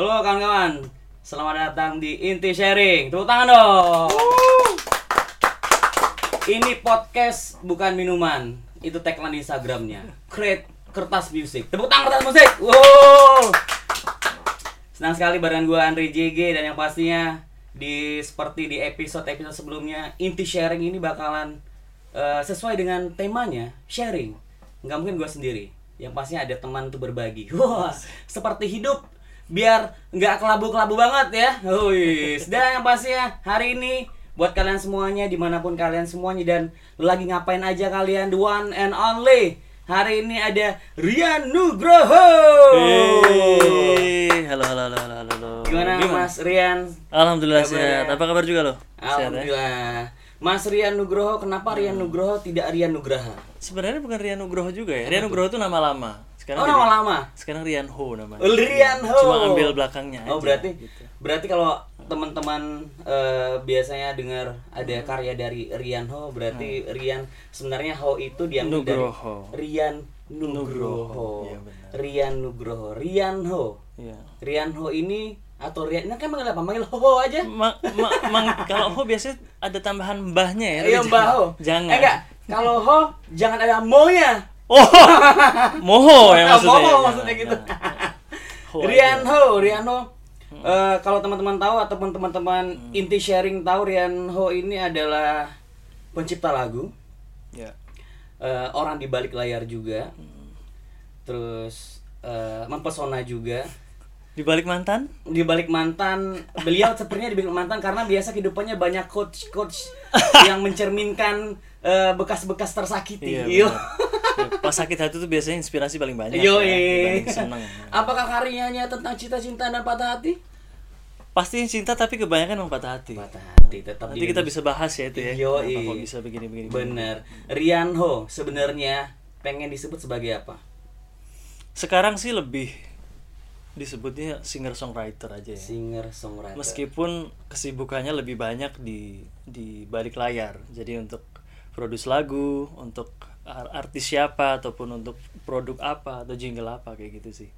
Halo kawan-kawan, selamat datang di Inti Sharing. Tepuk tangan dong. Ini podcast bukan minuman. Itu tagline Instagramnya. Create kertas musik. Tepuk tangan kertas musik. Wow. Senang sekali barengan gue Andri JG, dan yang pastinya seperti di episode sebelumnya, Inti Sharing ini bakalan sesuai dengan temanya, sharing. Nggak mungkin gue sendiri, yang pastinya ada teman untuk berbagi. Wah, seperti hidup, biar nggak kelabu-kelabu banget ya. Wis. Dan yang pastinya hari ini buat kalian semuanya, dimanapun kalian semuanya dan lagi ngapain aja kalian, the one and only. Hari ini ada Rian Nugroho. Hey, halo. Gimana Mas Rian? Alhamdulillah sehat. Apa kabar juga lo? Alhamdulillah. Sehat, ya? Mas Rian Nugroho, kenapa Rian Nugroho tidak Rian Nugraha? Sebenarnya bukan Rian Nugroho juga ya. Rian Nugroho itu nama lama. Sekarang nama lama. Sekarang Rian Ho namanya. Rian Ho. Cuma ambil belakangnya aja. Oh, berarti gitu. Berarti kalau teman-teman biasanya dengar ada karya dari Rian Ho, berarti Rian sebenarnya Ho itu diambil dari Rian Nugroho. Ya, Rian Nugroho, Rian Ho. Ya. Rian Ho ini atau Rian, nah kan manggil apa? Manggil Ho aja. Kalau Ho biasanya ada tambahan mbahnya ya. Iya, Mbah Ho. Jangan. Enggak. Kalau Ho jangan ada mo-nya. Oh. Moho ya maksudnya. Moho maksudnya gitu. Rian Ho, Rian Ho. Kalau teman-teman tahu ataupun teman-teman Inti Sharing tahu, Rian Ho ini adalah pencipta lagu. Ya. Orang di balik layar juga. Terus mempesona juga. Di balik mantan, beliau sepertinya di balik mantan karena biasa kehidupannya banyak coach yang mencerminkan bekas-bekas tersakiti. Iya, pas sakit hati tuh biasanya inspirasi paling banyak. Yo, ya, seneng. Apakah karyanya tentang cinta dan patah hati? Pasti cinta, tapi kebanyakan memang patah hati. Patah hati tetap. Nanti kita bisa bahas ya itu ya. Yo, kok bisa begini-begini. Bener. Rian Ho sebenarnya pengen disebut sebagai apa? Sekarang sih lebih disebutnya singer-songwriter aja ya. Singer-songwriter. Meskipun kesibukannya lebih banyak di balik layar. Jadi untuk produce lagu, untuk artis siapa, ataupun untuk produk apa, atau jingle apa, kayak gitu sih.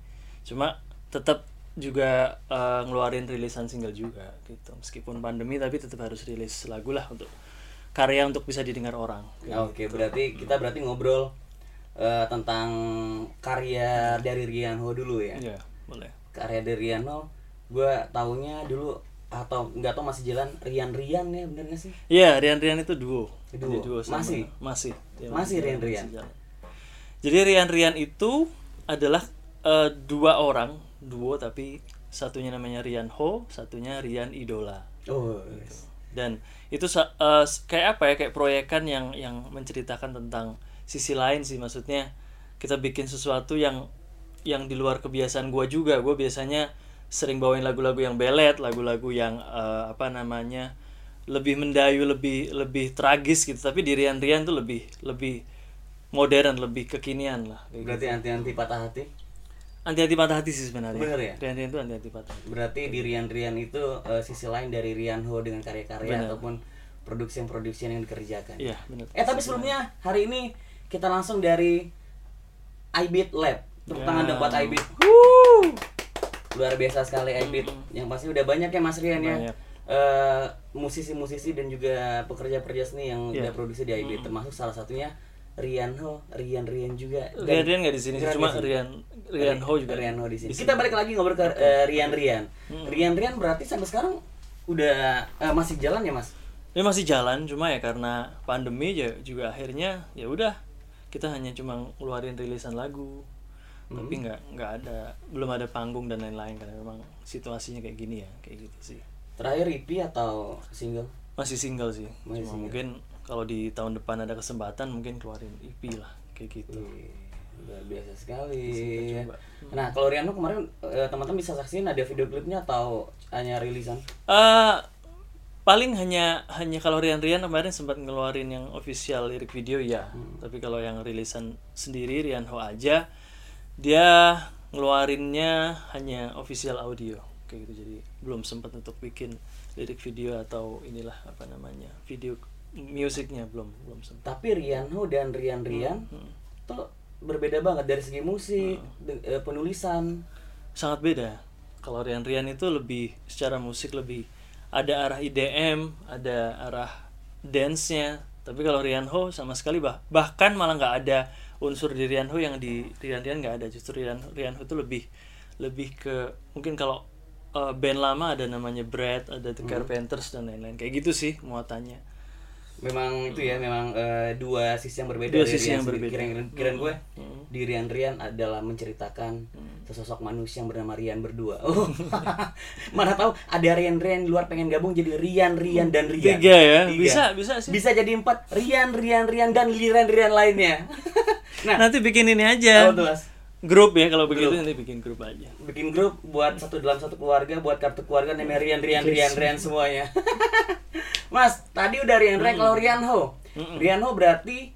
Cuma tetap juga ngeluarin rilisan single juga gitu. Meskipun pandemi, tapi tetap harus rilis lagu lah untuk karya untuk bisa didengar orang. Oke, gitu. Berarti kita ngobrol tentang karya dari Rian Ho dulu ya. Iya. Boleh. Karya dari Rian Ho, gue taunya dulu atau nggak tau masih jalan Rian-Rian ya, bener nggak sih? Iya, Rian-Rian itu duo. Masih Rian-Rian. Jadi Rian-Rian itu adalah dua orang duo, tapi satunya namanya Rian Ho, satunya Rian Idola. Oh. Gitu. Dan itu kayak apa ya, kayak proyekan yang menceritakan tentang sisi lain sih, maksudnya kita bikin sesuatu yang di luar kebiasaan gue juga. Gue biasanya sering bawain lagu-lagu yang belet, lagu-lagu yang lebih mendayu, lebih tragis gitu. Tapi di Rian-Rian tuh lebih modern, lebih kekinian lah. Berarti gitu. Anti-anti patah hati? Anti-anti patah hati sih sebenarnya. Bener ya? Rian-Rian tuh anti-anti patah hati. Berarti di Rian-Rian itu sisi lain dari Rian Ho dengan karya-karya, bener, ataupun produksi yang dikerjakan. Iya, bener. Tapi sebelumnya hari ini kita langsung dari iBeat Lab. Tepuk tangan dong buat iBeat. Luar biasa sekali iBeat. Yang pasti udah banyak ya Mas Rian ya. Musisi-musisi dan juga pekerja-pekerja seni yang udah produksi di iBeat, termasuk salah satunya Rian Ho, Rian-Rian juga. Rian-Rian enggak di sini, cuma Rian Ho juga. Rian Ho di sini. Kita balik lagi ngobrol ke Rian-Rian. Rian-Rian berarti sampai sekarang udah masih jalan ya, Mas? Ya masih jalan, cuma ya karena pandemi ya juga akhirnya ya udah kita hanya cuma ngeluarin rilisan lagu. Tapi belum ada panggung dan lain-lain karena memang situasinya kayak gini ya, kayak gitu sih. Terakhir EP atau single? Masih single sih. Cuma single. Mungkin kalau di tahun depan ada kesempatan mungkin keluarin EP lah, kayak gitu. Luar biasa sekali. Nah, kalau Rian Ho kemarin teman-teman bisa saksiin ada video klipnya atau hanya rilisan? Paling hanya kalau Rian-Rian kemarin sempat ngeluarin yang official lirik video ya. Tapi kalau yang rilisan sendiri Rian Ho aja, dia ngeluarinnya hanya official audio kayak gitu, jadi belum sempat untuk bikin lirik video atau video musiknya belum sempat. Tapi Rian Ho dan Rian-Rian tuh berbeda banget dari segi musik, penulisan sangat beda. Kalau Rian-Rian itu lebih secara musik lebih ada arah IDM, ada arah dance-nya. Tapi kalau Rianho sama sekali bahkan malah nggak ada unsur di Rianho, yang di Rian-Rian nggak ada. Justru Rianho itu lebih ke mungkin kalau band lama ada namanya Brad, ada The Carpenters dan lain-lain. Kayak gitu sih muatannya. Memang itu ya, memang dua sisi yang berbeda. Dua sisi yang berbeda. Kira-kira gue di Rian-Rian adalah menceritakan sesosok manusia yang bernama Rian berdua. Mana tahu ada Rian-Rian luar pengen gabung jadi Rian-Rian dan Rian. Tiga ya. Tiga. Bisa sih. Bisa jadi empat, Rian-Rian dan Rian-Rian lainnya. Nah, nanti bikin ini aja. Oh, grup ya, kalau begitu nanti bikin grup aja. Bikin grup buat satu dalam satu keluarga, buat kartu keluarga namanya Rian-Rian semuanya. Mas, tadi udah Rian-Rian. Kalau Rianho, Rianho berarti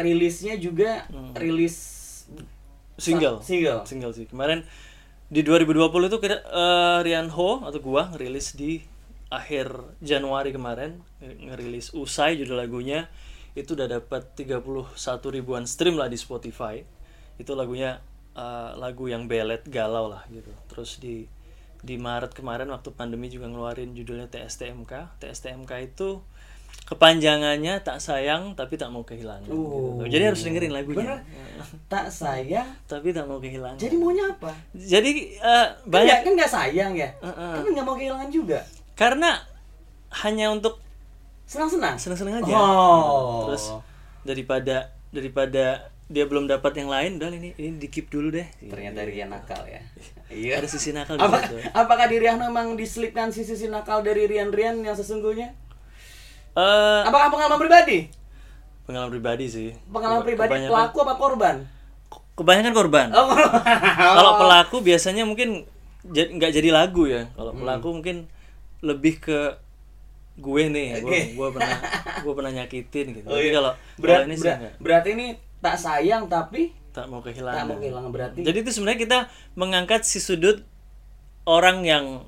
rilisnya juga rilis single sih. Kemarin di 2020 itu Rianho atau gua rilis di akhir Januari kemarin, ngerilis Usai judul lagunya. Itu udah dapat 31,000-an stream lah di Spotify. Itu lagunya lagu yang belet galau lah gitu. Terus di Maret kemarin waktu pandemi juga ngeluarin judulnya TSTMK. TSTMK itu kepanjangannya tak sayang tapi tak mau kehilangan. Gitu. Jadi harus dengerin lagunya. Tak sayang tapi tak mau kehilangan. Jadi maunya apa? Jadi banyak kan nggak sayang ya, tapi nggak mau kehilangan juga. Karena hanya untuk senang-senang aja. Oh. Terus daripada dia belum dapat yang lain, udah ini di keep dulu deh. Ternyata Rian nakal ya. Iya. Ada sisi nakal. Apakah di Rian memang diselipkan sisi nakal dari Rian-Rian yang sesungguhnya? Apakah pengalaman pribadi? Pengalaman pribadi sih. Pengalaman pribadi pelaku apa korban? Kebanyakan korban. Oh. Kalau pelaku biasanya mungkin nggak jadi lagu ya. Kalau pelaku mungkin lebih ke gue nih. Okay. Gue pernah nyakitin gitu. Oh, iya. Tapi kalau ini sih berarti ini tak sayang tapi tak mau kehilangan berarti. Jadi itu sebenarnya kita mengangkat si sudut orang yang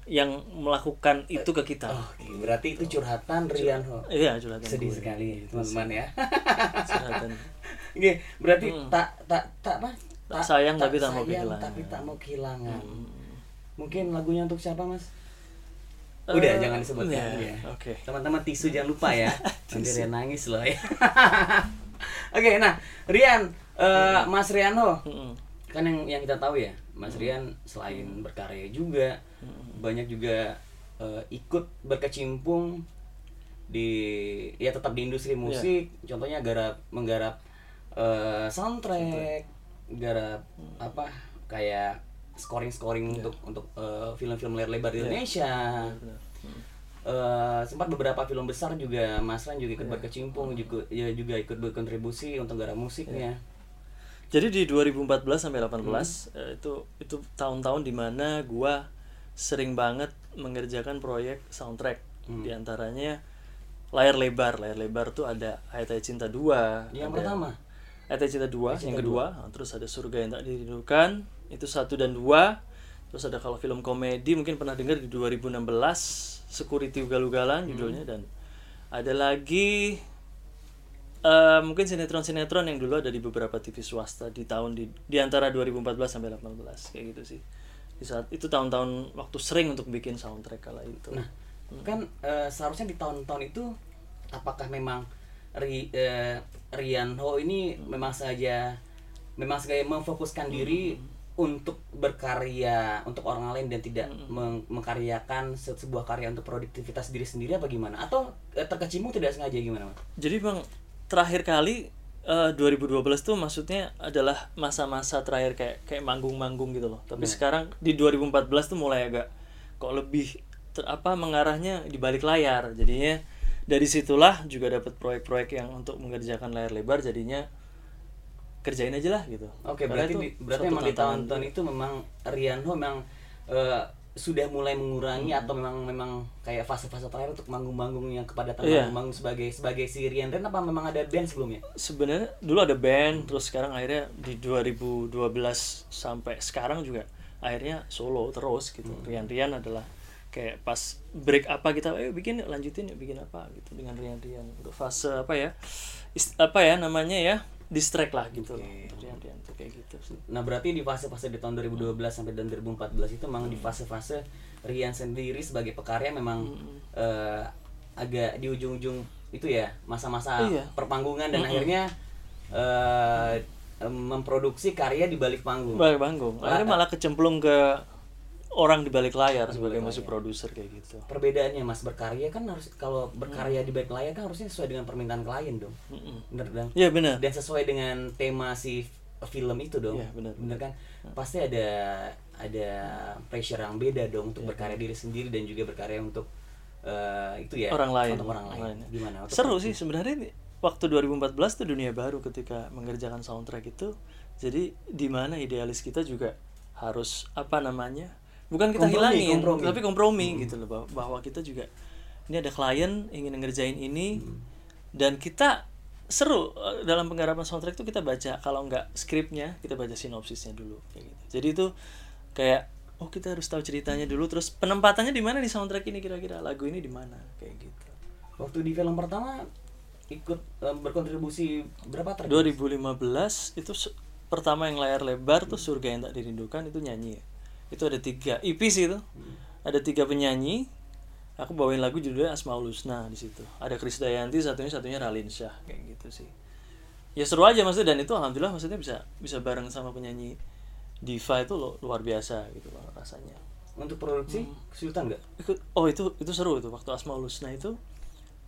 melakukan itu ke kita. Oh, okay. Berarti itu curhatan Rianho. Iya, curhatan. Sedih gue. Sekali teman-teman ya. Curhatan. Oke, berarti tak sayang tapi tak mau kehilangan. Tapi tak mau kehilangan. Mungkin lagunya untuk siapa, Mas? Udah jangan disebut ya. Okay. Teman-teman tisu jangan lupa ya. Nanti Rian nangis loh ya. Oke, nah Rian, Mas Rianho, kan yang kita tahu ya, Mas Rian selain berkarya juga, banyak juga ikut berkecimpung di, ya tetap di industri musik, contohnya menggarap soundtrack, garap apa kayak scoring untuk film-film layar lebar di Indonesia. Sempat beberapa film besar juga Mas Rian juga ikut berkecimpung, juga ikut berkontribusi untuk garap musiknya. Jadi di 2014 sampai 2018 itu tahun-tahun di mana gua sering banget mengerjakan proyek soundtrack. Di antaranya layar lebar tuh ada Ayat-Ayat Cinta 2. Yang pertama. Ayat-Ayat Cinta 2, yang kedua, terus ada Surga Yang Tak Dirindukan, itu 1 dan 2. Terus ada kalau film komedi mungkin pernah dengar di 2016 Sekuriti Ugal-Ugalan judulnya, dan ada lagi mungkin sinetron yang dulu ada di beberapa TV swasta di antara 2014 sampai 2018 kayak gitu sih. Di saat itu tahun-tahun waktu sering untuk bikin soundtrack kala itu. Nah, kan seharusnya di tahun-tahun itu apakah memang Rianho ini memang sengaja memfokuskan diri untuk berkarya untuk orang lain dan tidak mengkaryakan sebuah karya untuk produktivitas diri sendiri apa gimana? Atau terkecimpung tidak sengaja gimana, Mas? Jadi Bang, terakhir kali 2012 tuh maksudnya adalah masa-masa terakhir kayak manggung-manggung gitu loh. Tapi sekarang di 2014 tuh mulai agak kok lebih mengarahnya di balik layar. Jadinya dari situlah juga dapat proyek-proyek yang untuk mengerjakan layar lebar, jadinya kerjain aja lah gitu. Oke, berarti emang di tahun-tahun itu memang Rianho memang sudah mulai mengurangi atau memang kayak fase-fase terakhir untuk manggung-manggung yang kepadatan manggung sebagai si Rian-Rian, apa memang ada band sebelumnya? Sebenarnya dulu ada band, terus sekarang akhirnya di 2012 sampai sekarang juga akhirnya solo terus gitu. Rian-Rian adalah kayak pas break apa kita bikin lanjutin apa gitu dengan Rian-Rian. Untuk fase apa ya namanya ya distract lah gitu. Okay. Madianta kayak gitu sih. Nah, berarti di fase-fase di tahun 2012 sampai tahun 2014 itu memang di fase-fase Rian sendiri sebagai pekarya memang agak di ujung-ujung itu ya, masa-masa perpanggungan dan akhirnya memproduksi karya di balik panggung. Balik panggung. Akhirnya malah kecemplung ke orang di balik layar sebagai masuk produser kayak gitu. Perbedaannya Mas berkarya kan harus, kalau berkarya di balik layar kan harusnya sesuai dengan permintaan klien dong. Bener dong? Iya bener. Dan sesuai dengan tema si film itu dong. Iya bener. Bener kan? Pasti ada pressure yang beda dong untuk berkarya diri sendiri dan juga berkarya untuk itu ya orang lain. Gimana? Seru sih sebenarnya waktu 2014 tuh dunia baru ketika mengerjakan soundtrack itu. Jadi di mana idealis kita juga harus apa namanya? Bukan kita hilangin, tapi kompromi gitu loh, bahwa kita juga ini ada klien ingin ngerjain ini dan kita seru dalam penggarapan soundtrack itu kita baca, kalau nggak skripnya kita baca sinopsisnya dulu kayak gitu. Jadi itu kayak oh kita harus tahu ceritanya dulu, terus penempatannya di mana di soundtrack ini, kira-kira lagu ini di mana kayak gitu. Waktu di film pertama ikut berkontribusi berapa track? 2015 itu pertama yang layar lebar tuh Surga Yang Tak Dirindukan, itu nyanyi ya. Itu ada 3 EP sih itu. Ada 3 penyanyi. Aku bawain lagu judulnya Asmaul Husna di situ. Ada Krisdayanti, satunya Raline Shah kayak gitu sih. Ya seru aja maksudnya, dan itu alhamdulillah maksudnya bisa bareng sama penyanyi diva itu luar biasa gitu loh rasanya. Untuk produksi kesulitan enggak? Oh, itu seru itu waktu Asmaul Husna itu.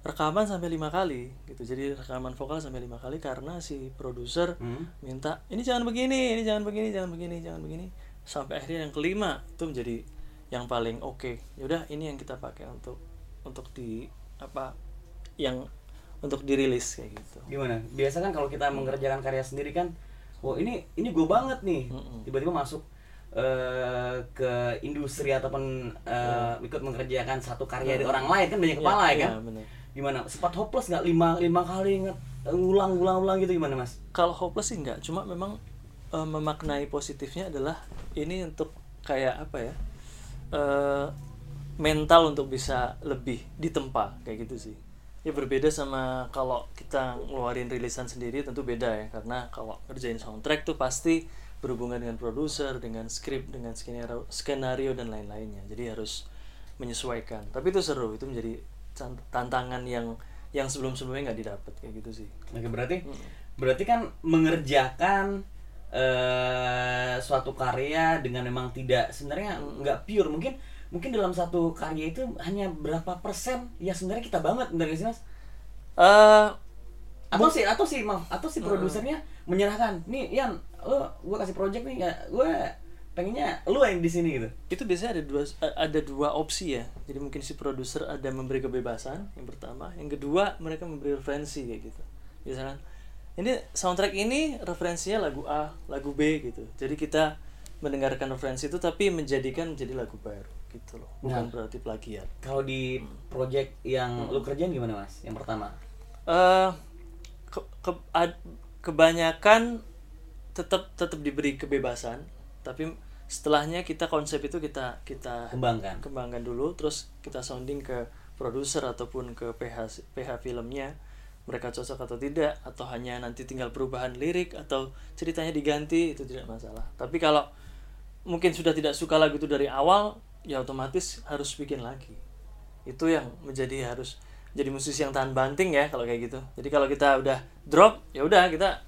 Rekaman sampai 5 kali gitu. Jadi rekaman vokal sampai 5 kali karena si produser minta, "Ini jangan begini, ini jangan begini, jangan begini, jangan begini." Sampai akhirnya yang kelima itu menjadi yang paling oke. Yaudah ini yang kita pakai untuk di apa yang untuk dirilis kayak gitu. Gimana? Biasa kan kalau kita mengerjakan karya sendiri kan, wah ini gue banget nih. Tiba-tiba masuk ke industri ataupun ikut mengerjakan satu karya dari orang lain kan banyak kepala ya kan. Bener. Gimana? Sempat hopeless nggak lima kali ulang gitu gimana Mas? Kalau hopeless sih nggak, cuma memang memaknai positifnya adalah ini untuk kayak apa ya, mental untuk bisa lebih ditempa kayak gitu sih ya. Berbeda sama kalau kita ngeluarin rilisan sendiri tentu beda ya, karena kalau ngerjain soundtrack tuh pasti berhubungan dengan produser, dengan skrip, dengan skenario dan lain-lainnya, jadi harus menyesuaikan. Tapi itu seru, itu menjadi tantangan yang sebelum-sebelumnya nggak didapat kayak gitu sih. Oke, berarti kan mengerjakan suatu karya dengan memang tidak, sebenarnya nggak pure, mungkin dalam satu karya itu hanya berapa persen ya sebenarnya kita banget, benar nggak sih Mas? Atau si produsernya menyerahkan nih, Yan lo gue kasih project nih ya, gue pengennya lu yang di sini gitu. Itu biasanya ada dua opsi ya, jadi mungkin si produser ada memberi kebebasan yang pertama, yang kedua mereka memberi referensi kayak gitu. Biasanya ini soundtrack ini referensinya lagu A, lagu B gitu. Jadi kita mendengarkan referensi itu tapi menjadikan menjadi lagu baru gitu loh. Bukan berarti plagiat. Kalau di project yang lu kerjain gimana Mas? Yang pertama? Kebanyakan tetap diberi kebebasan, tapi setelahnya kita konsep itu kita kembangkan dulu, terus kita sounding ke produser ataupun ke PH filmnya. Mereka cocok atau tidak, atau hanya nanti tinggal perubahan lirik atau ceritanya diganti, itu tidak masalah. Tapi kalau mungkin sudah tidak suka lagu itu dari awal, ya otomatis harus bikin lagi. Itu yang menjadi harus jadi musisi yang tahan banting ya kalau kayak gitu. Jadi kalau kita udah drop, ya udah kita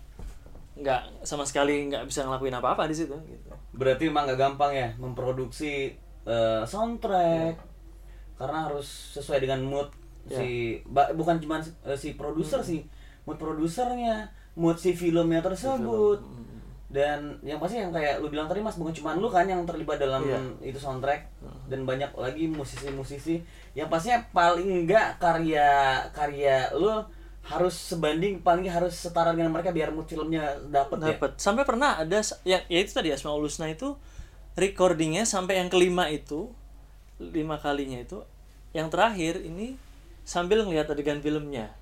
nggak sama sekali nggak bisa ngelakuin apa-apa di situ. Gitu. Berarti emang nggak gampang ya memproduksi soundtrack karena harus sesuai dengan mood. Bukan cuma si produser sih, mood produsernya, mood si filmnya tersebut, dan yang pasti yang kayak lu bilang tadi Mas, bukan cuma lu kan yang terlibat dalam itu soundtrack, dan banyak lagi musisi-musisi yang pastinya paling enggak karya lu harus sebanding, paling harus setara dengan mereka biar mood filmnya dapet. Ya? Sampai pernah ada ya itu tadi Asmaul Husna itu recordingnya sampai yang kelima itu 5 kalinya itu, yang terakhir ini sambil ngelihat adegan filmnya.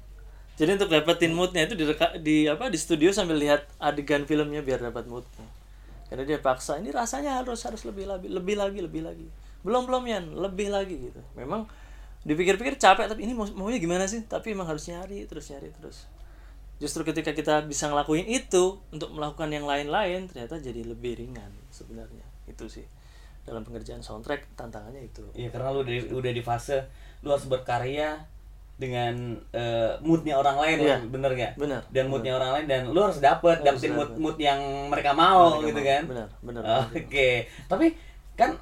Jadi untuk dapetin moodnya itu di studio sambil lihat adegan filmnya biar dapat moodnya. Karena dia paksa ini rasanya harus lebih lagi. Belum Yan, lebih lagi gitu. Memang dipikir-pikir capek, tapi ini maunya gimana sih? Tapi emang harus nyari terus. justru ketika kita bisa ngelakuin itu untuk melakukan yang lain-lain, ternyata jadi lebih ringan sebenarnya. Itu sih dalam pengerjaan soundtrack tantangannya itu. Iya, karena lu udah di fase lu harus berkarya dengan moodnya orang lain, yeah. Bener gak? Bener. Dan moodnya orang lain, dan lu harus dapetin mood yang mereka mau, mereka gitu mau. Kan? Bener. Oke. Tapi kan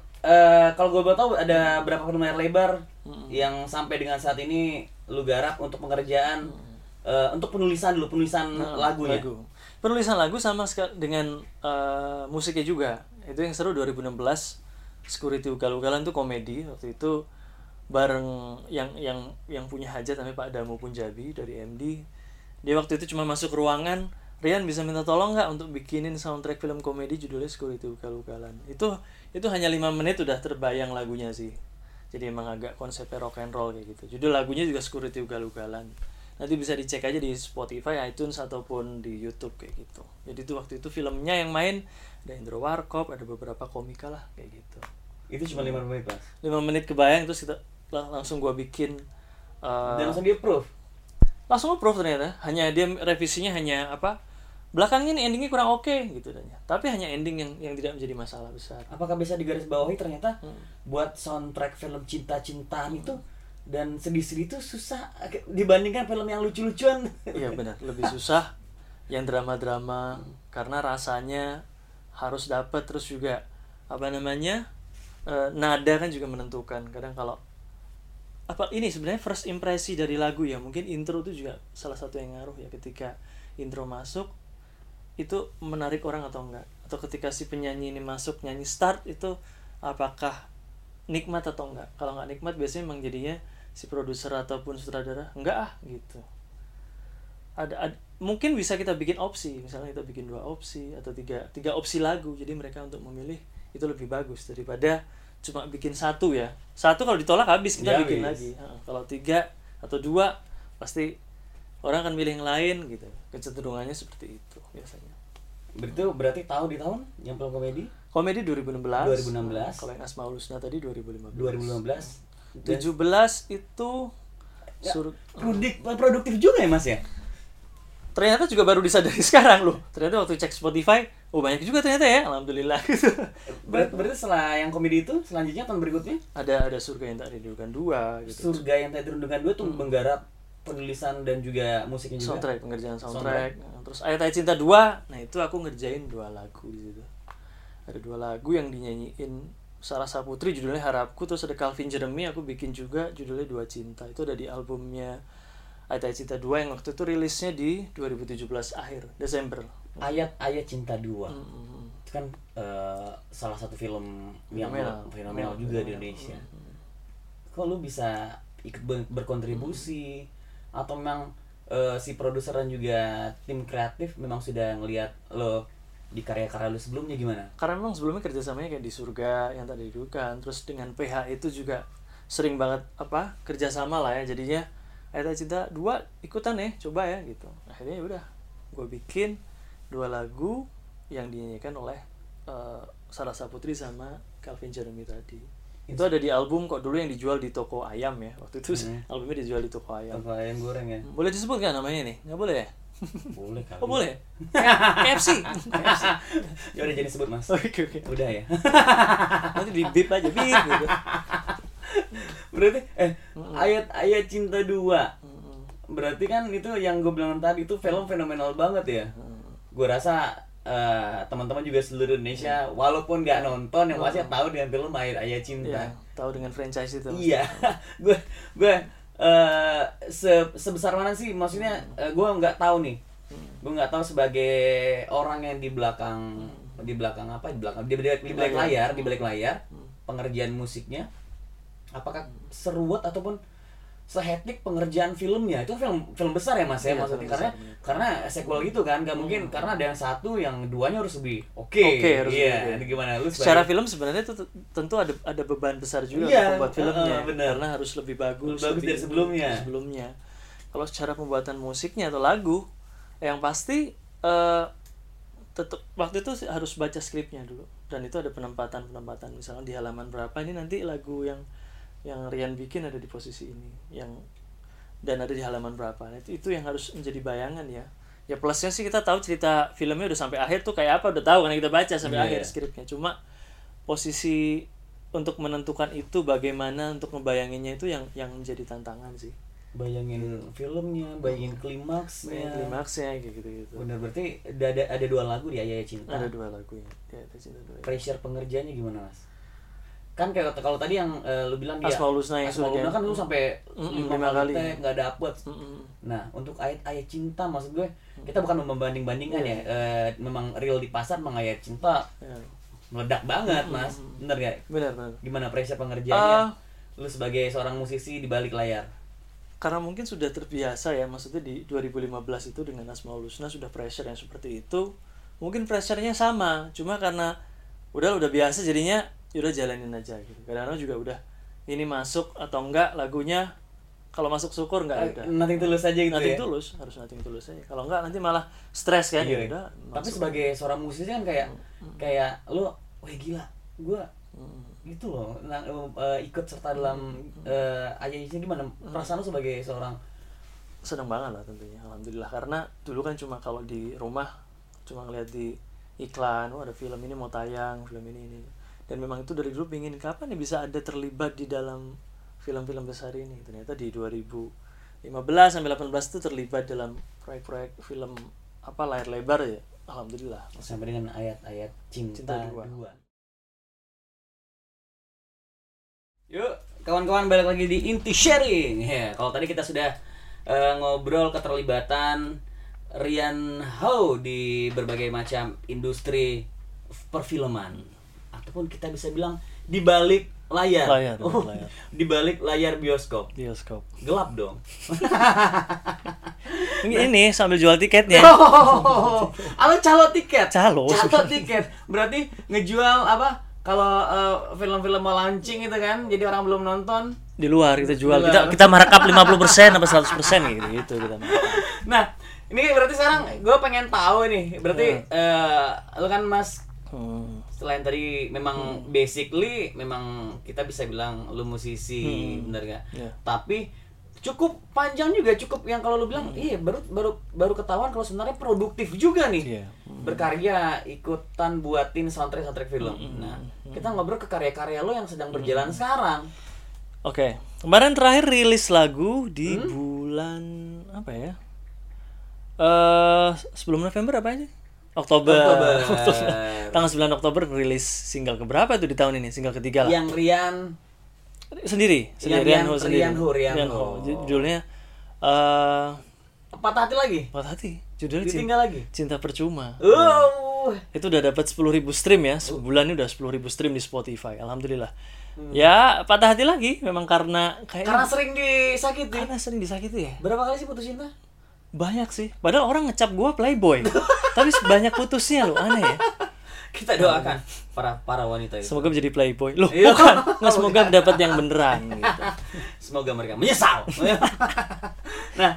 kalau gue boleh tahu ada berapa penulis lebar yang sampai dengan saat ini lu garap untuk pengerjaan? Untuk penulisan lagunya. Penulisan lagu sama dengan musiknya juga. Itu yang seru 2016. Sekuriti Ugal-Ugalan tuh komedi waktu itu bareng yang punya hajat sampai Pak Damu Punjabi dari MD. Dia waktu itu cuma masuk ruangan, "Rian bisa minta tolong nggak untuk bikinin soundtrack film komedi judulnya Sekuriti Ugal-Ugalan." Itu hanya 5 menit udah terbayang lagunya sih. Jadi emang agak konsepnya rock and roll kayak gitu. Judul lagunya juga Sekuriti Ugal-Ugalan. Nanti bisa dicek aja di Spotify, iTunes, ataupun di YouTube kayak gitu. Jadi itu waktu itu filmnya yang main ada Indro Warkop, ada beberapa komika lah kayak gitu. Itu cuma 5 menit Mas? 5 menit kebayang, terus kita langsung gua bikin. Dan langsung dia approve? Langsung approve ternyata. Hanya dia revisinya hanya apa? Belakangnya nih endingnya kurang oke gitu tanya. Tapi hanya ending yang tidak menjadi masalah besar. Apakah bisa digarisbawahi ternyata buat soundtrack film cinta-cintaan itu dan sedih-sedih itu susah dibandingkan film yang lucu-lucuan. Iya benar, lebih susah yang drama-drama karena rasanya harus dapat, terus juga apa namanya nada kan juga menentukan. Kadang kalau apa ini sebenarnya first impression dari lagu ya, mungkin intro itu juga salah satu yang ngaruh ya, ketika intro masuk itu menarik orang atau enggak, atau ketika si penyanyi ini masuk nyanyi start itu apakah nikmat atau enggak. Kalau enggak nikmat biasanya memang jadinya si produser ataupun sutradara enggak gitu. Ada mungkin bisa kita bikin opsi, misalnya kita bikin 2 opsi atau 3 opsi lagu, jadi mereka untuk memilih itu lebih bagus daripada cuma bikin 1 ya. 1 kalau ditolak habis kita bikin lagi. Kalau 3 atau 2 pasti orang akan milih yang lain gitu. Kecenderungannya seperti itu biasanya. Berarti tahu di tahun yang film komedi 2016. Kalau yang Asmaul Husna tadi 2015. 17 itu ya, produktif juga ya Mas ya? Ternyata juga baru disadari sekarang loh. Ternyata waktu cek Spotify, banyak juga ternyata ya. Alhamdulillah gitu. Berarti setelah yang komedi itu selanjutnya tahun berikutnya ada Surga Yang Tak Dirindukan 2 gitu. Surga Yang Tak Dirindukan 2 tuh menggarap penulisan dan juga musiknya juga. Soundtrack, pengerjaan soundtrack. Terus Ayat-Ayat Cinta 2. Nah, itu aku ngerjain 2 lagu di situ. Ada 2 lagu yang dinyanyiin Sara Saputri, judulnya Harapku. Terus ada Calvin Jeremy, aku bikin juga judulnya Dua Cinta. Itu ada di albumnya Ayat-Ayat Cinta 2 yang waktu itu rilisnya di 2017 akhir Desember. Ayat-Ayat Cinta 2 itu kan salah satu film yang fenomenal juga di Indonesia. Kok lu bisa ikut berkontribusi atau memang si produser dan juga tim kreatif memang sudah ngelihat lo di karya-karya lu sebelumnya gimana? Karena memang sebelumnya kerjasamanya kayak di Surga Yang Tak Dirindukan, terus dengan PH itu juga sering banget kerjasama lah ya, jadinya Ayat Cinta 2 ikutan ya, coba ya gitu. Akhirnya udah gue bikin 2 lagu yang dinyanyikan oleh Sara Saputri sama Calvin Jeremy tadi. Itu ada di album kok dulu yang dijual di toko ayam ya, waktu itu albumnya dijual di toko ayam. Toko ayam goreng ya. Boleh disebut nggak namanya nih? Nggak boleh ya? Boleh kali. Oh boleh? KFC. Ya udah jadi sebut Mas. Oke. Udah ya. Nanti di beep aja gitu. Berarti Ayat-Ayat Cinta 2. Berarti kan itu yang gue bilang tadi itu film fenomenal banget ya. Gue rasa teman-teman juga seluruh Indonesia walaupun nggak nonton yang pasti tahu dengan film Ayat-Ayat Cinta. Ya, tahu dengan franchise itu. Iya. Sebesar mana sih maksudnya gue nggak tahu nih, gue nggak tahu sebagai orang yang di belakang layar pengerjaan musiknya, apakah seruat ataupun sehetik pengerjaan filmnya? Itu film besar ya Mas ya, maksudnya karena sequel gitu kan, nggak mungkin karena ada yang satu yang duanya harus lebih oke. Iya, gimana lu secara film sebenarnya itu tentu ada beban besar juga buat filmnya karena harus lebih bagus dari sebelumnya. Kalau secara pembuatan musiknya atau lagu yang pasti tetap waktu itu harus baca skripnya dulu, dan itu ada penempatan misalnya di halaman berapa ini nanti lagu yang Rian bikin ada di posisi ini, dan ada di halaman berapa. Itu yang harus menjadi bayangan ya. ya plusnya sih kita tahu cerita filmnya udah sampai akhir tuh kayak apa, udah tahu karena kita baca sampai akhir skripnya. Cuma posisi untuk menentukan itu bagaimana untuk ngebayanginnya itu yang menjadi tantangan sih. Bayangin filmnya, bayangin klimaksnya. Klimaksnya kayak gitu-gitu. Benar, berarti ada dua lagu di Ayat-Ayat Cinta. Ada dua lagu ya. Ayat-Ayat Cinta 2. Pressure pengerjaannya gimana, Mas? Kan kayak kalau tadi yang lu bilang dia Asmaul Husna kan lu sampai 5 kali enggak dapet. Nah, untuk Ayat-Ayat Cinta maksud gue kita bukan membanding-bandingkan ya. Memang real di pasar mengayat cinta. Meledak banget, Mas. Bener gak? Bener. Gimana pressure pengerjaannya? Lu sebagai seorang musisi di balik layar. Karena mungkin sudah terbiasa ya, maksudnya di 2015 itu dengan Asmaul Husna sudah pressure yang seperti itu. Mungkin pressernya sama, cuma karena udah biasa jadinya udah jalanin aja gitu. Kadang-kadang juga udah ini masuk atau enggak lagunya, kalau masuk syukur enggak ada. Nothing tulus aja gitu. Nothing tulus, harus nothing tulus aja. Kalau enggak nanti malah stres kan. Iya. Udah. Tapi sebagai seorang musisi kan kayak lu, wah gila, gua gitu loh, ikut serta dalam ayat-ayatnya. Gimana perasaan lu sebagai seorang? Seneng banget lah tentunya, alhamdulillah, karena dulu kan cuma kalau di rumah cuma ngeliat di iklan, oh ada film ini mau tayang, film ini, dan memang itu dari dulu pingin kapan nih bisa ada terlibat di dalam film-film besar ini. Ternyata di 2015 sampai 2018 itu terlibat dalam proyek-proyek film apa layar lebar ya, alhamdulillah. Sampai dengan Ayat-Ayat Cinta 2. Yuk, kawan-kawan, balik lagi di Inti Sharing. Ya, kalau tadi kita sudah ngobrol keterlibatan Rian Ho di berbagai macam industri perfilman, ataupun kita bisa bilang di balik layar. Di balik layar bioskop. Gelap dong. Ini sambil jual tiketnya. Apa calo tiket? Calo tiket. Berarti ngejual apa? Kalau film-film mau launching gitu kan, jadi orang belum nonton di luar kita jual, kita markup 50% apa 100% gitu kita. Nah, ini berarti sekarang gue pengen tahu nih, berarti lu kan Mas, selain tadi memang basically memang kita bisa bilang lu musisi, benar gak? Yeah. Tapi cukup panjang juga, cukup yang kalau lu bilang iya baru ketahuan kalau sebenarnya produktif juga nih. Yeah. Berkarya, ikutan buatin soundtrack film. Nah, kita ngobrol ke karya-karya lo yang sedang berjalan sekarang. Oke. Kemarin terakhir rilis lagu di bulan apa ya? Sebelum November apa aja? Oktober. Tanggal 9 Oktober rilis single keberapa tuh di tahun ini? Single ketiga lah. Yang Rian sendiri. Rian Ho. Judulnya Patah hati. Judulnya ditinggal lagi. Cinta Percuma. Itu udah dapat 10.000 stream ya. Sebulan ini udah 10.000 stream di Spotify. Alhamdulillah. Ya, patah hati lagi memang karena sering disakiti. Karena sering disakiti ya. Berapa kali sih putus cinta? Banyak sih. Padahal orang ngecap gua playboy. Tapi banyak putusnya loh, aneh ya. Kita doakan para wanita itu. Semoga menjadi playboy. Loh, bukan. Nggak, semoga mendapat yang beneran gitu. Semoga mereka menyesal. Nah,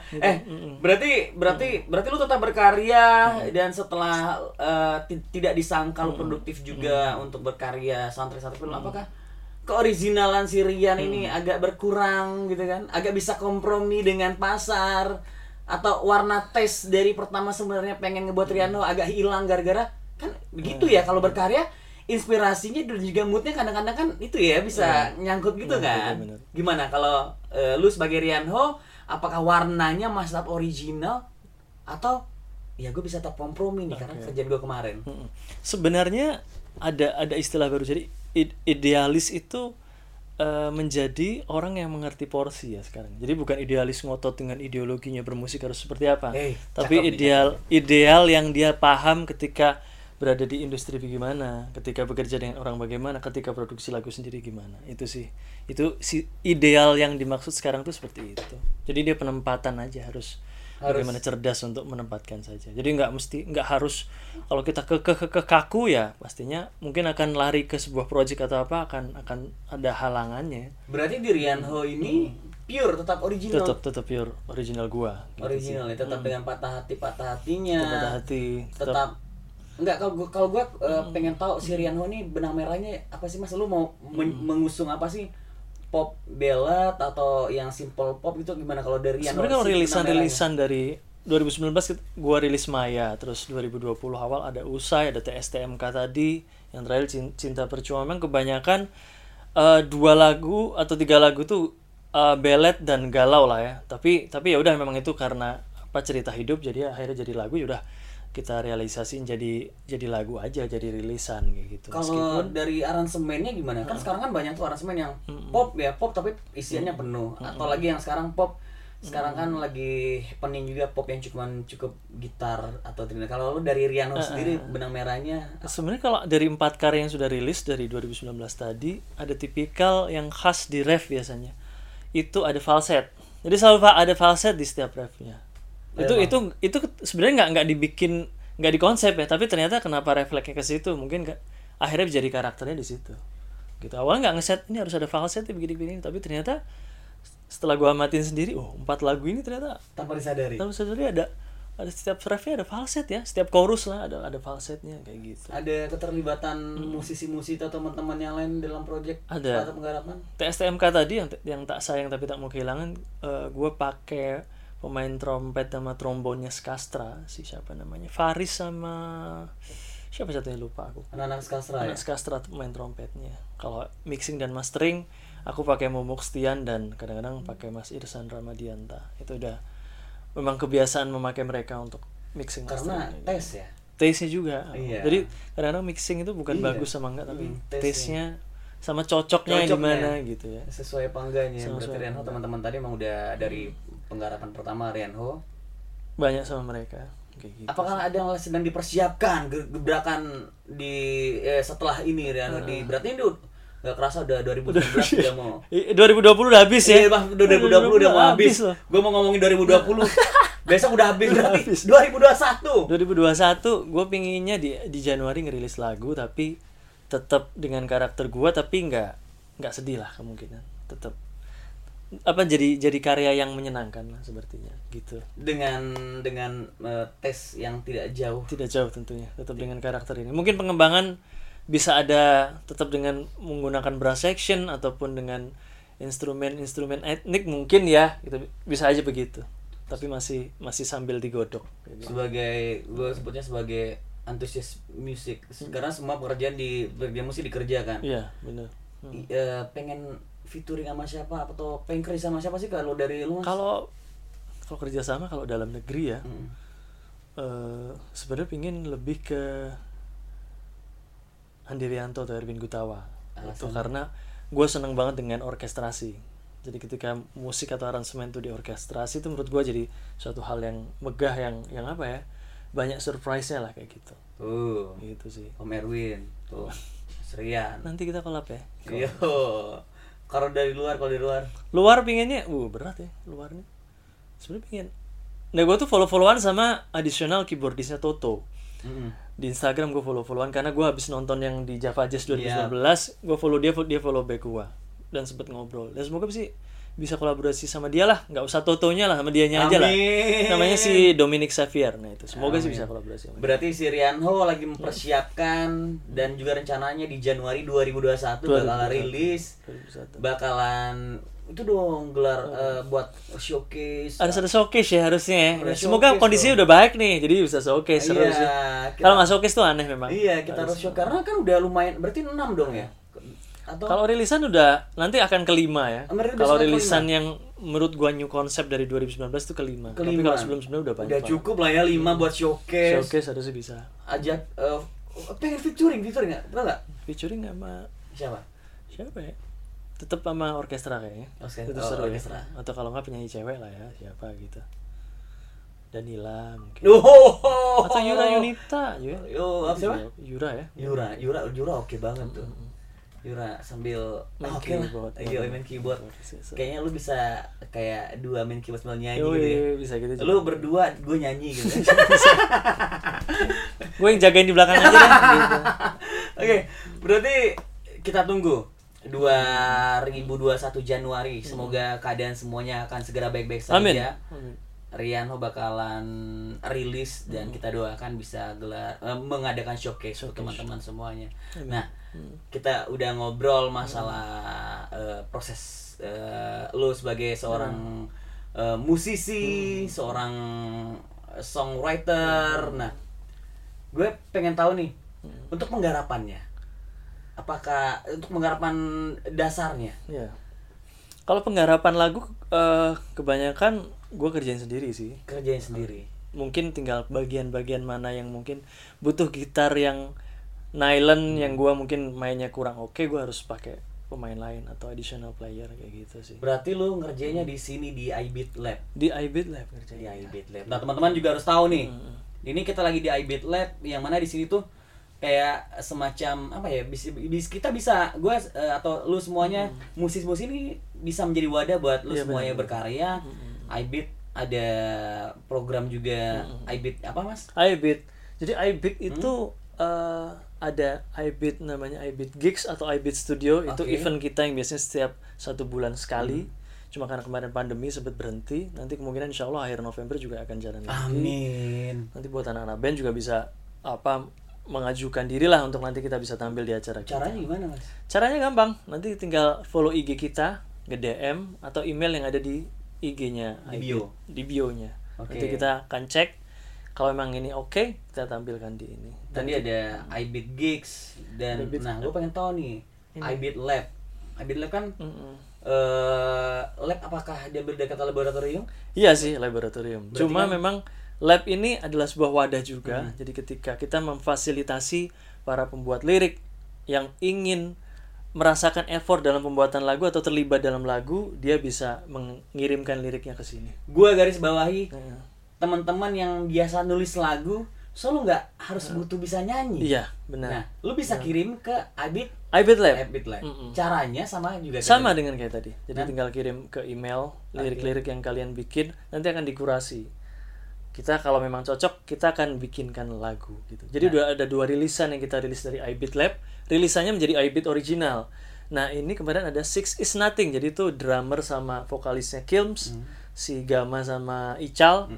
berarti lu tetap berkarya dan setelah tidak disangka lu produktif juga untuk berkarya soundtrack-soundtrack film. Apakah keoriginalan si Rian ini agak berkurang gitu kan? Agak bisa kompromi dengan pasar, atau warna tes dari pertama sebenarnya pengen ngebuat Rian lo agak hilang gara-gara kan begitu ya kalau berkarya inspirasinya dan juga moodnya kadang-kadang kan itu ya bisa nyangkut gitu kan. Bener. Gimana kalau lu sebagai Rian Ho, apakah warnanya masih tetap original atau ya gue bisa tetap kompromi nih karena kerjaan gue kemarin. Sebenarnya ada istilah baru, jadi idealis itu menjadi orang yang mengerti porsi ya sekarang. Jadi bukan idealis ngotot dengan ideologinya bermusik harus seperti apa, tapi ideal yang dia paham ketika berada di industri bagaimana, ketika bekerja dengan orang bagaimana, ketika produksi lagu sendiri gimana. Itu sih, itu si ideal yang dimaksud sekarang tuh seperti itu. Jadi dia penempatan aja harus bagaimana cerdas untuk menempatkan saja. Jadi nggak harus kalau kita ke kaku ya, pastinya mungkin akan lari ke sebuah proyek atau apa akan ada halangannya. Berarti di Rian Ho ini pure, tetap original. Tetap pure original gua. Gitu original sih. Ya, tetap dengan patah hatinya. Patah hati. Tetap enggak, kalau gue pengen tahu si Rian Ho ini benang merahnya apa sih Mas? Lu mau mengusung apa sih? Pop ballad atau yang simple pop itu gimana kalau dari Rian? Sebenarnya kalau rilisan-rilisan dari 2019 gue rilis Maya, terus 2020 awal ada Usai, ada TSTMK tadi, yang terakhir Cinta Percuma. Memang kebanyakan dua lagu atau tiga lagu tuh belet dan galau lah ya. Tapi ya udah, memang itu karena apa, cerita hidup, jadi akhirnya jadi lagu, udah kita realisasiin jadi lagu aja, jadi rilisan kayak gitu. Kalau dari aransemennya gimana? Kan sekarang kan banyak tuh aransemen yang pop ya, pop tapi isiannya penuh. Atau lagi yang sekarang pop, sekarang kan lagi happening juga pop yang cukup gitar atau tidak. Kalau lu dari Rian sendiri benang merahnya? Sebenarnya kalau dari 4 karya yang sudah rilis dari 2019 tadi, ada tipikal yang khas di ref biasanya. Itu ada falset. Jadi selalu ada falset di setiap refnya. Itu sebenarnya nggak dikonsep ya, tapi ternyata kenapa refleksnya ke situ, mungkin akhirnya jadi karakternya di situ gitu. Awalnya nggak ngeset ini harus ada falset ya, begini-begini, tapi ternyata setelah gua amatin sendiri, 4 lagu ini ternyata tanpa disadari ada setiap refnya ada falset ya, setiap chorus lah ada falsetnya kayak gitu. Ada keterlibatan musisi-musisi atau teman-teman yang lain dalam project atau penggarapan. TSTMK tadi yang tak sayang tapi tak mau kehilangan, gua pakai pemain trompet sama trombonnya Skastra, siapa namanya, Faris sama siapa satunya lupa aku. Anak-anak Skastra. Anak Skastra pemain trompetnya. Kalau mixing dan mastering aku pakai Mumukstian dan kadang-kadang pakai Mas Irsandra Madianta. Itu udah memang kebiasaan memakai mereka untuk mixing karena mastering, tes ya, taste-nya juga. Iya. Jadi kadang-kadang mixing itu bukan bagus sama enggak, tapi taste-nya sama cocoknya di mana gitu ya, sesuai pangganya. Berarti Rianho teman-teman tadi emang udah dari penggarapan pertama Rianho banyak sama mereka kayak gitu. Apakah ada yang sedang dipersiapkan gebrakan di setelah ini Rianho di, berarti ini nggak kerasa udah 2019 udah mau 2020 udah habis ya. Iya, 2020 udah mau habis. Gue mau ngomongin 2020 besok udah habis berarti. 2021 gue pinginnya di Januari ngerilis lagu, tapi tetap dengan karakter gue, tapi nggak sedih lah, kemungkinan tetap apa, jadi karya yang menyenangkan lah sepertinya gitu, dengan tes yang tidak jauh tentunya, tetap dengan karakter ini. Mungkin pengembangan bisa ada tetap dengan menggunakan brass section ataupun dengan instrumen etnik mungkin ya, gitu. Bisa aja begitu. Tapi masih sambil digodok. Gue sebutnya sebagai antusias musik. Karena semua pekerjaan di bagian musik dikerjakan. Iya, benar. Pengen featuring sama siapa atau pengen kerja sama siapa sih kalau dari lu? Kalau kerja sama, kalau dalam negeri ya. Sebenarnya pengen lebih ke Andirianto atau Erwin Gutawa. Itu karena gue seneng banget dengan orkestrasi. Jadi ketika musik atau aransemen itu diorkestrasi, itu menurut gue jadi suatu hal yang megah, yang apa ya, banyak surprise-nya lah kayak gitu. Gitu sih. Om Erwin, tuh, Rian. Nanti kita collab ya. Yo. Kalau dari luar, Luar pinginnya, berat ya luarnya. Sebenarnya pingin. Nah gue tuh follow-followan sama additional keyboardisnya Toto. Di Instagram gue follow-followan karena gue habis nonton yang di Java Jazz 2019, gue follow dia follow back gue dan sempet ngobrol. Dan semoga sih bisa kolaborasi sama dia lah, nggak usah Totonya lah, sama dianya aja lah. Namanya si Dominic Xavier. Nah itu semoga sih bisa kolaborasi. Berarti si Rianho lagi mempersiapkan dan juga rencananya di Januari 2021 bakalan rilis, bakalan itu dong gelar buat showcase. Ada showcase ya harusnya. Harus semoga kondisinya udah baik nih, jadi bisa showcase. Iya, kalau nggak showcase tuh aneh memang. Iya, kita harus showcase karena kan udah lumayan, berarti 6 dong ya. Atau kalau rilisan udah nanti akan kelima ya. Kalau rilisan yang menurut gua new concept dari 2019 itu kelima. Tapi kalau sebelum-sebelumnya udah banyak. Udah cukup lah ya 5 buat showcase. Showcase harusnya bisa. Ajak pengen featuring nggak? Pernah nggak? Featuring sama siapa? Siapa ya? Tetap sama orkestra kayaknya, tetap seru orkestra. Ya. Atau kalau nggak penyanyi cewek lah ya, siapa gitu, Danila mungkin, atau Yura Yunita, siapa? Yura ya, Yura oke banget tuh, Yura sambil oke lah, iya main keyboard, kayaknya lu bisa kayak dua main keyboard sambil nyanyi gitu ya, lu berdua, gue nyanyi gitu, gue yang jagain di belakang aja deh, gitu. Oke, berarti kita tunggu 2021 Januari. Semoga keadaan semuanya akan segera baik-baik saja. Amin. Rianho bakalan rilis dan kita doakan bisa gelar mengadakan showcase untuk teman-teman semuanya. Amin. Nah, kita udah ngobrol masalah proses lo sebagai seorang musisi, seorang songwriter. Nah, gue pengen tahu nih untuk penggarapannya, apakah untuk penggarapan dasarnya? Iya. Kalau penggarapan lagu kebanyakan gue kerjain sendiri sih. Kerjain sendiri. Mungkin tinggal bagian-bagian mana yang mungkin butuh gitar yang nylon yang gue mungkin mainnya kurang oke, gue harus pakai pemain lain atau additional player kayak gitu sih. Berarti lu ngerjainnya di sini di iBeat Lab. Di iBeat Lab ngerjain. Di iBeat Lab. Nah, teman-teman juga harus tahu nih. Ini kita lagi di iBeat Lab yang mana di sini tuh kayak semacam apa ya, kita bisa gue atau lu semuanya musisi-musisi ini bisa menjadi wadah buat lu semuanya berkarya. iBeat ada program juga, iBeat apa mas? iBeat. Jadi iBeat itu ada iBeat namanya iBeat Gigs atau iBeat Studio. Itu event kita yang biasanya setiap 1 bulan sekali. Cuma karena kemarin pandemi sempat berhenti. Nanti kemungkinan insya Allah akhir November juga akan jalan lagi. Amin. Nanti buat anak-anak band juga bisa apa mengajukan dirilah untuk nanti kita bisa tampil di acara kita. Caranya gimana mas? Caranya gampang. Nanti tinggal follow IG kita, nge-DM atau email yang ada di IG-nya, di bio-nya. Nanti kita akan cek. Kalau memang ini oke, kita tampilkan di ini. Tadi ada iBeat Gigs dan iBeat, nah gue pengen tahu nih iBeat Lab. iBeat Lab kan lab apakah dia berdekatan laboratorium? Iya sih, laboratorium. Berarti cuma kan, memang lab ini adalah sebuah wadah juga. Jadi ketika kita memfasilitasi para pembuat lirik yang ingin merasakan effort dalam pembuatan lagu atau terlibat dalam lagu, dia bisa mengirimkan liriknya ke sini. Gue garis bawahi. Teman-teman yang biasa nulis lagu, so lu nggak harus butuh bisa nyanyi. Iya, benar. Nah, lu bisa kirim ke iBeat Lab. Caranya sama juga. Sama dengan kayak tadi. Jadi tinggal kirim ke email lirik-lirik yang kalian bikin, nanti akan dikurasi. Kita kalau memang cocok, kita akan bikinkan lagu gitu. Jadi ada 2 rilisan yang kita rilis dari iBeat Lab. Rilisannya menjadi iBeat original. Nah, ini kemarin ada Six Is Nothing. Jadi itu drummer sama vokalisnya Kims, si Gama sama Ical.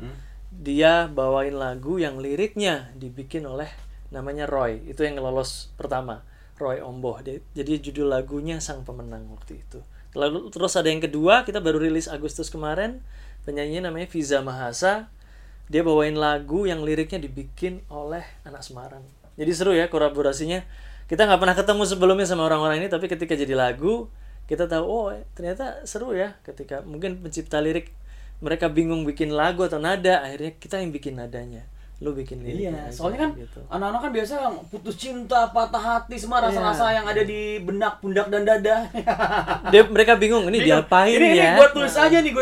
Dia bawain lagu yang liriknya dibikin oleh namanya Roy. Itu yang lolos pertama, Roy Omboh. Jadi judul lagunya Sang Pemenang waktu itu. Lalu terus ada yang kedua, kita baru rilis Agustus kemarin, penyanyinya namanya Viza Mahasa. Dia bawain lagu yang liriknya dibikin oleh anak Semarang. Jadi seru ya kolaborasinya. Kita nggak pernah ketemu sebelumnya sama orang-orang ini, tapi ketika jadi lagu kita tahu, oh ternyata seru ya. Ketika mungkin pencipta lirik mereka bingung bikin lagu atau nada, akhirnya kita yang bikin nadanya. Lu bikin lirik. Iya, soalnya kan gitu. Anak-anak kan biasa putus cinta, patah hati, semua rasa-rasa yang ada di benak, pundak, dan dada. Mereka bingung, ini diapain ya? Ini gue tulis aja nih,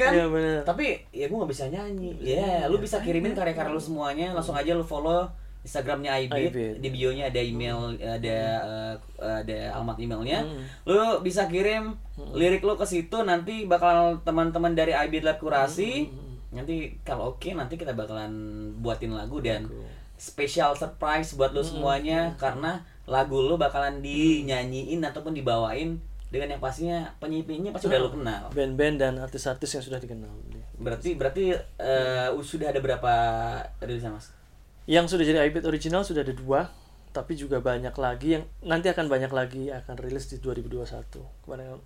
kan? Iya, bener. Tapi ya gue gak bisa nyanyi. Iya, lu bisa kirimin karya-karya lu semuanya, langsung aja lu follow Instagramnya iBeat, di bio-nya ada email, ada alamat emailnya. Lu bisa kirim lirik lu ke situ, nanti bakal teman-teman dari iBeat Lab kurasi. Nanti kalau oke, nanti kita bakalan buatin lagu dan special surprise buat lu semuanya, karena lagu lu bakalan dinyanyiin ataupun dibawain dengan yang pastinya penyanyi-penyanyinya pasti udah lu kenal. Band-band dan artis-artis yang sudah dikenal. Berarti sudah ada berapa rilisan mas? Yang sudah jadi iBeat original sudah ada 2, tapi juga banyak lagi yang nanti akan banyak lagi akan rilis di 2021.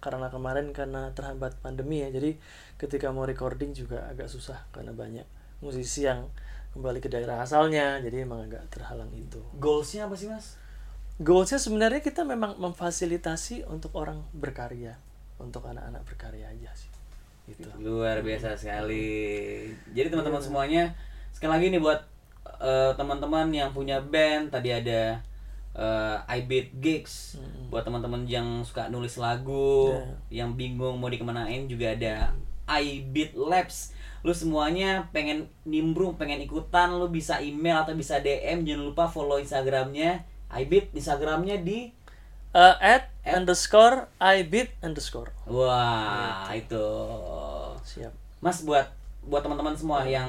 Karena kemarin terhambat pandemi ya. Jadi ketika mau recording juga agak susah karena banyak musisi yang kembali ke daerah asalnya. Jadi emang agak terhalang itu. Goalsnya apa sih mas? Goalsnya sebenarnya kita memang memfasilitasi untuk orang berkarya, untuk anak-anak berkarya aja sih. Gitu. Luar biasa sekali. Jadi teman-teman semuanya, sekali lagi nih buat teman-teman yang punya band, tadi ada iBeat Gigs. Buat teman-teman yang suka nulis lagu, yang bingung mau dikemanain juga ada iBeat Labs. Lu semuanya pengen nimbrung, pengen ikutan, lu bisa email atau bisa DM. Jangan lupa follow Instagramnya iBeat, Instagramnya di @_iBeat_. Wah, itu siap mas buat teman-teman semua yang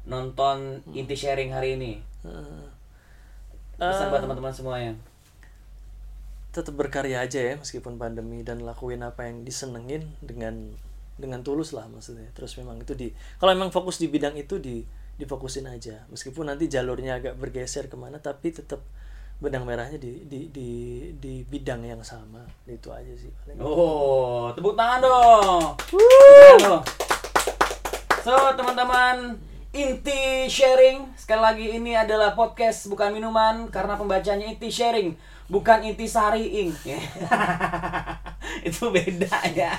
nonton Inti Sharing hari ini. Pesan buat teman-teman semuanya. Tetap berkarya aja ya meskipun pandemi, dan lakuin apa yang disenengin dengan tulus lah maksudnya. Terus memang itu kalau memang fokus di bidang itu difokusin aja. Meskipun nanti jalurnya agak bergeser kemana, tapi tetap benang merahnya di bidang yang sama. Itu aja sih. Tepuk tangan dong. So teman-teman Inti Sharing, sekali lagi ini adalah podcast bukan minuman karena pembacanya Inti Sharing, bukan Inti Sariing. Itu beda ya.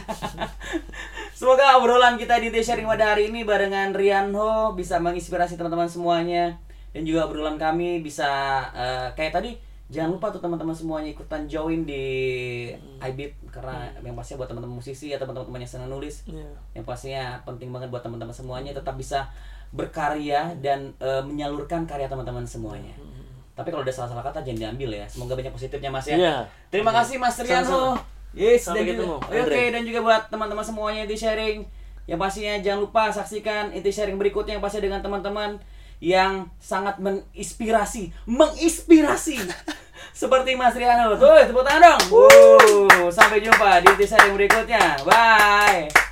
Semoga obrolan kita di Inti Sharing pada hari ini barengan Rian Ho bisa menginspirasi teman-teman semuanya, dan juga obrolan kami bisa kayak tadi. Jangan lupa tuh teman-teman semuanya ikutan join di iBeat, karena yang pastinya buat teman-teman musisi atau teman-teman yang senang nulis, yang pastinya penting banget buat teman-teman semuanya tetap bisa berkarya dan menyalurkan karya teman-teman semuanya. Tapi kalau ada salah-salah kata jangan diambil ya. Semoga banyak positifnya Mas ya. Terima kasih Mas Riano. Yes, sampai ketemu. Oke, dan juga buat teman-teman semuanya di sharing, yang pastinya jangan lupa saksikan Inti Sharing berikutnya yang pastinya dengan teman-teman yang sangat menginspirasi seperti Mas Riano. Tuh, tepuk tangan dong. Sampai jumpa di Inti Sharing berikutnya. Bye.